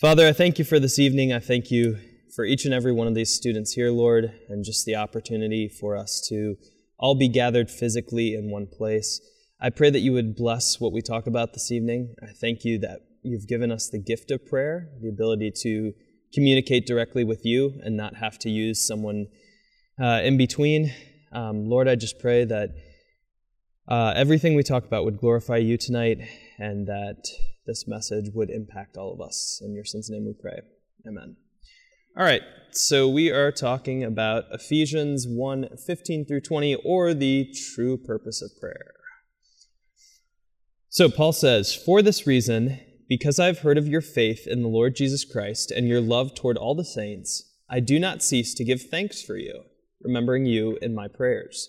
Father, I thank you for this evening. I thank you for each and every one of these students here, Lord, and just the opportunity for us to all be gathered physically in one place. I pray that you would bless what we talk about this evening. I thank you that you've given us the gift of prayer, the ability to communicate directly with you and not have to use someone in between. Lord, I just pray that everything we talk about would glorify you tonight and that this message would impact all of us. In your son's name we pray. Amen. All right, so we are talking about Ephesians 1:15 through 20, or the true purpose of prayer. So Paul says, "For this reason, because I have heard of your faith in the Lord Jesus Christ and your love toward all the saints, I do not cease to give thanks for you, remembering you in my prayers,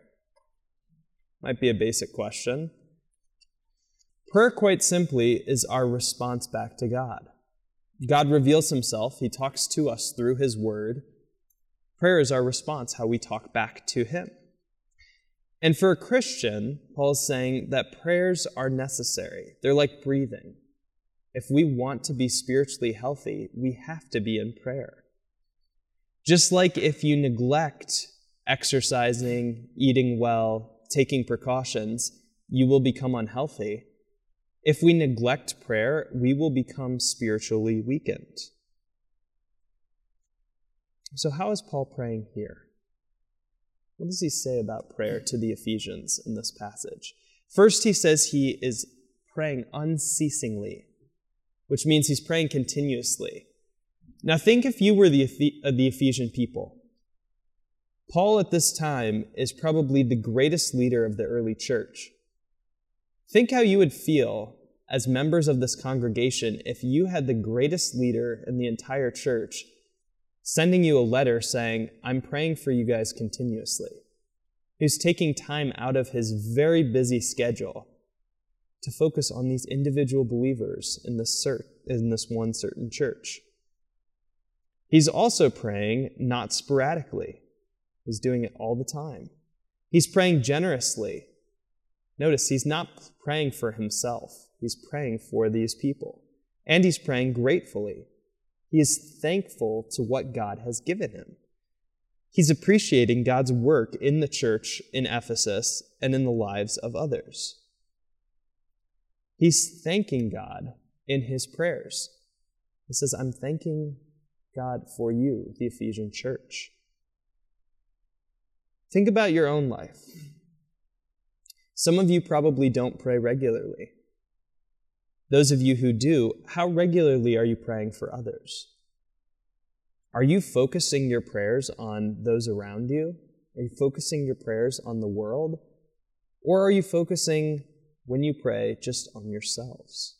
Might be a basic question. Prayer, quite simply, is our response back to God. God reveals himself. He talks to us through his word. Prayer is our response, how we talk back to him. And for a Christian, Paul is saying that prayers are necessary. They're like breathing. If we want to be spiritually healthy, we have to be in prayer. Just like if you neglect exercising, eating well, taking precautions, you will become unhealthy. If we neglect prayer, we will become spiritually weakened. So how is Paul praying here? What does he say about prayer to the Ephesians in this passage? First, he says he is praying unceasingly, which means he's praying continuously. Now think if you were the Ephesian people. Paul at this time is probably the greatest leader of the early church. Think how you would feel as members of this congregation if you had the greatest leader in the entire church sending you a letter saying, "I'm praying for you guys continuously." He's taking time out of his very busy schedule to focus on these individual believers in this one certain church. He's also praying not sporadically. He's doing it all the time. He's praying generously. Notice, he's not praying for himself. He's praying for these people. And he's praying gratefully. He is thankful to what God has given him. He's appreciating God's work in the church in Ephesus and in the lives of others. He's thanking God in his prayers. He says, "I'm thanking God for you, the Ephesian church." Think about your own life. Some of you probably don't pray regularly. Those of you who do, how regularly are you praying for others? Are you focusing your prayers on those around you? Are you focusing your prayers on the world? Or are you focusing, when you pray, just on yourselves?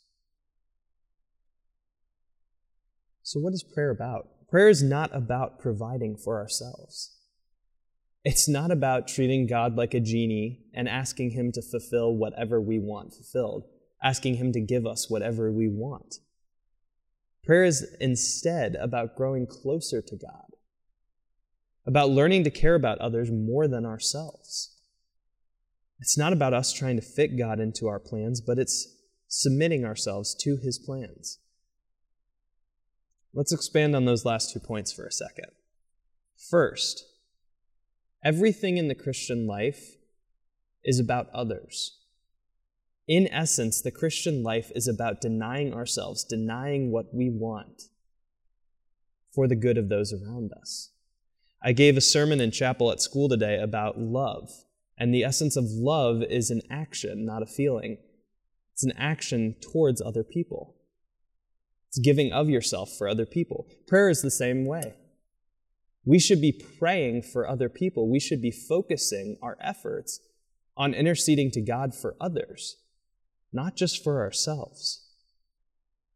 So what is prayer about? Prayer is not about providing for ourselves. It's not about treating God like a genie and asking him to fulfill whatever we want fulfilled, asking him to give us whatever we want. Prayer is instead about growing closer to God, about learning to care about others more than ourselves. It's not about us trying to fit God into our plans, but it's submitting ourselves to his plans. Let's expand on those last 2 points for a second. First, everything in the Christian life is about others. In essence, the Christian life is about denying ourselves, denying what we want for the good of those around us. I gave a sermon in chapel at school today about love, and the essence of love is an action, not a feeling. It's an action towards other people. It's giving of yourself for other people. Prayer is the same way. We should be praying for other people. We should be focusing our efforts on interceding to God for others, not just for ourselves.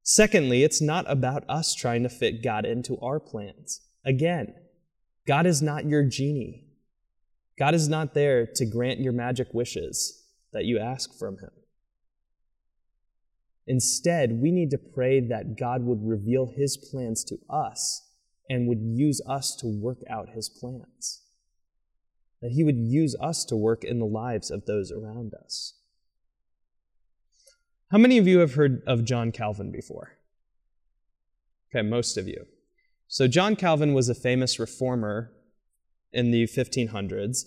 Secondly, it's not about us trying to fit God into our plans. Again, God is not your genie. God is not there to grant your magic wishes that you ask from him. Instead, we need to pray that God would reveal his plans to us and would use us to work out his plans. That he would use us to work in the lives of those around us. How many of you have heard of John Calvin before? Okay, most of you. So John Calvin was a famous reformer in the 1500s,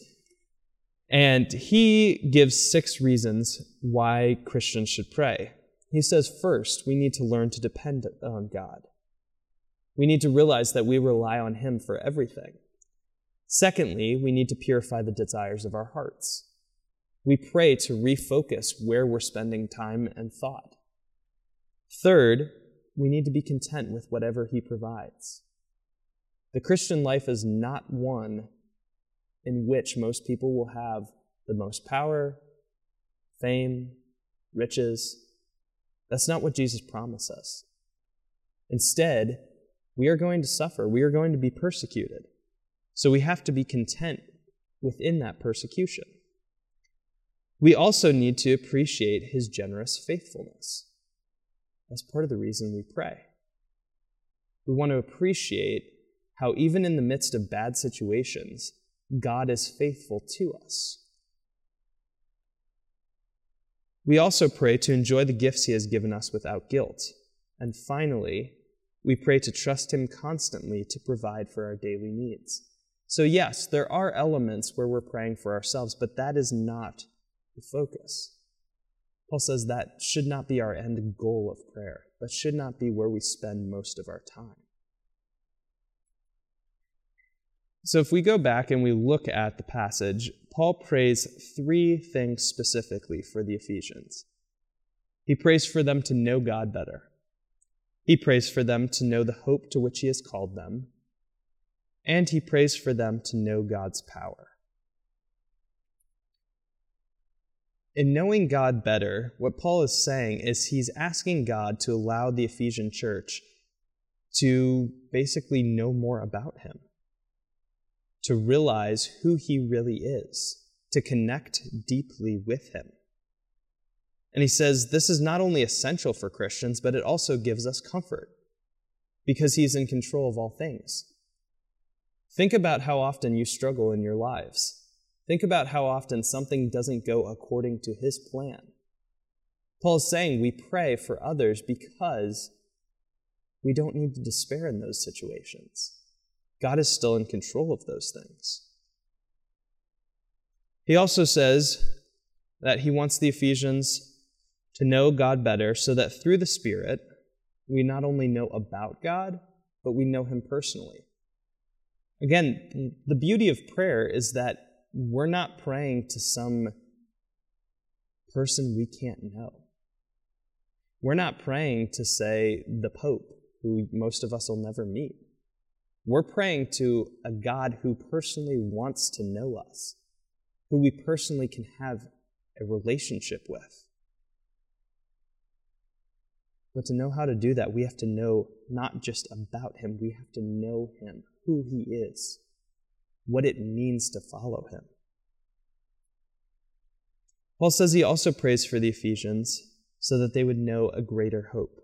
and he gives 6 reasons why Christians should pray. He says, first, we need to learn to depend on God. We need to realize that we rely on him for everything. Secondly, we need to purify the desires of our hearts. We pray to refocus where we're spending time and thought. Third, we need to be content with whatever he provides. The Christian life is not one in which most people will have the most power, fame, riches. That's not what Jesus promised us. Instead, we are going to suffer. We are going to be persecuted. So we have to be content within that persecution. We also need to appreciate his generous faithfulness. That's part of the reason we pray. We want to appreciate how even in the midst of bad situations, God is faithful to us. We also pray to enjoy the gifts he has given us without guilt. And finally, we pray to trust him constantly to provide for our daily needs. So yes, there are elements where we're praying for ourselves, but that is not the focus. Paul says that should not be our end goal of prayer. That should not be where we spend most of our time. So if we go back and we look at the passage, Paul prays 3 things specifically for the Ephesians. He prays for them to know God better. He prays for them to know the hope to which he has called them. And he prays for them to know God's power. In knowing God better, what Paul is saying is he's asking God to allow the Ephesian church to basically know more about him, to realize who he really is, to connect deeply with him. And he says this is not only essential for Christians, but it also gives us comfort because he's in control of all things. Think about how often you struggle in your lives. Think about how often something doesn't go according to his plan. Paul's saying we pray for others because we don't need to despair in those situations. God is still in control of those things. He also says that he wants the Ephesians to know God better so that through the Spirit, we not only know about God, but we know him personally. Again, the beauty of prayer is that we're not praying to some person we can't know. We're not praying to, say, the Pope, who most of us will never meet. We're praying to a God who personally wants to know us, who we personally can have a relationship with. But to know how to do that, we have to know not just about him, we have to know him, who he is, what it means to follow him. Paul says he also prays for the Ephesians so that they would know a greater hope.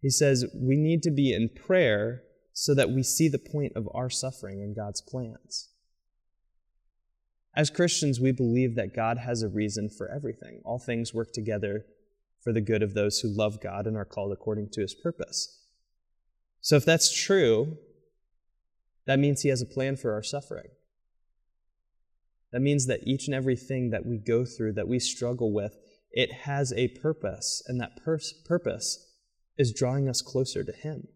He says we need to be in prayer so that we see the point of our suffering in God's plans. As Christians, we believe that God has a reason for everything. All things work together for the good of those who love God and are called according to his purpose. So if that's true, that means he has a plan for our suffering. That means that each and everything that we go through, that we struggle with, it has a purpose, and that purpose is drawing us closer to him.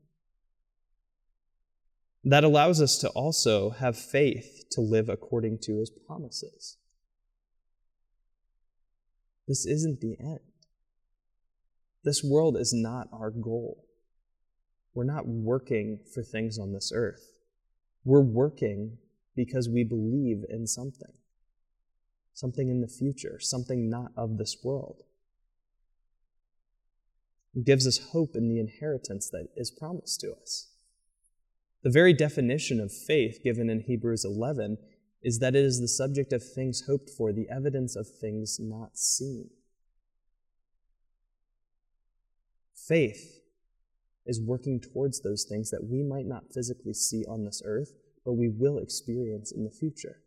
That allows us to also have faith to live according to his promises. This isn't the end. This world is not our goal. We're not working for things on this earth. We're working because we believe in something. Something in the future, something not of this world. It gives us hope in the inheritance that is promised to us. The very definition of faith given in Hebrews 11 is that it is the subject of things hoped for, the evidence of things not seen. Faith is working towards those things that we might not physically see on this earth, but we will experience in the future.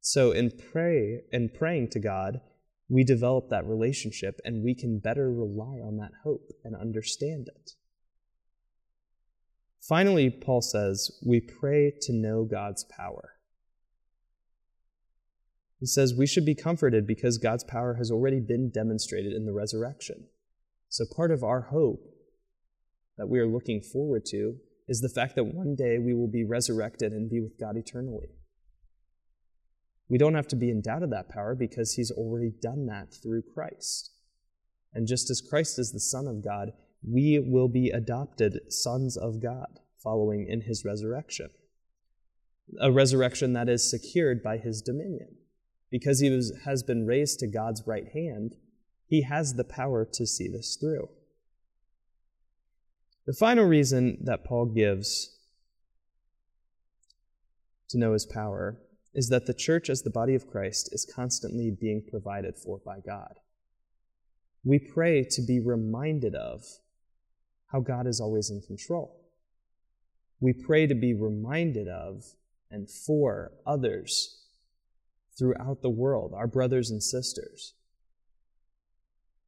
So in praying to God, we develop that relationship and we can better rely on that hope and understand it. Finally, Paul says, we pray to know God's power. He says we should be comforted because God's power has already been demonstrated in the resurrection. So part of our hope that we are looking forward to is the fact that one day we will be resurrected and be with God eternally. We don't have to be in doubt of that power because he's already done that through Christ. And just as Christ is the Son of God, we will be adopted sons of God following in his resurrection. A resurrection that is secured by his dominion. Because has been raised to God's right hand, he has the power to see this through. The final reason that Paul gives to know his power is that the church as the body of Christ is constantly being provided for by God. We pray to be reminded of how God is always in control. We pray to be reminded of and for others throughout the world, our brothers and sisters.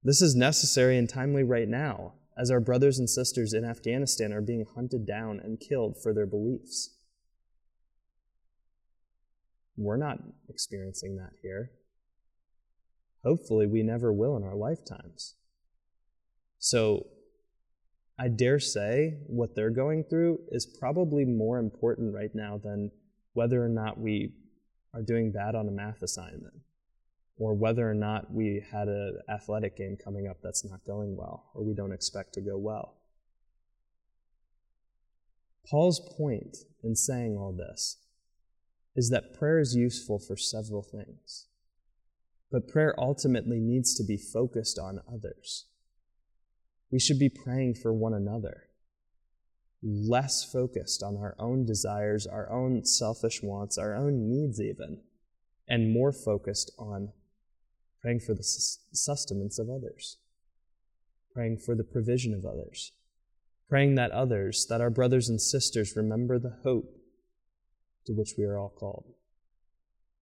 This is necessary and timely right now, as our brothers and sisters in Afghanistan are being hunted down and killed for their beliefs. We're not experiencing that here. Hopefully, we never will in our lifetimes. So, I dare say what they're going through is probably more important right now than whether or not we are doing bad on a math assignment, or whether or not we had an athletic game coming up that's not going well, or we don't expect to go well. Paul's point in saying all this is that prayer is useful for several things, but prayer ultimately needs to be focused on others. We should be praying for one another, less focused on our own desires, our own selfish wants, our own needs even, and more focused on praying for the sustenance of others, praying for the provision of others, praying that others, that our brothers and sisters remember the hope to which we are all called.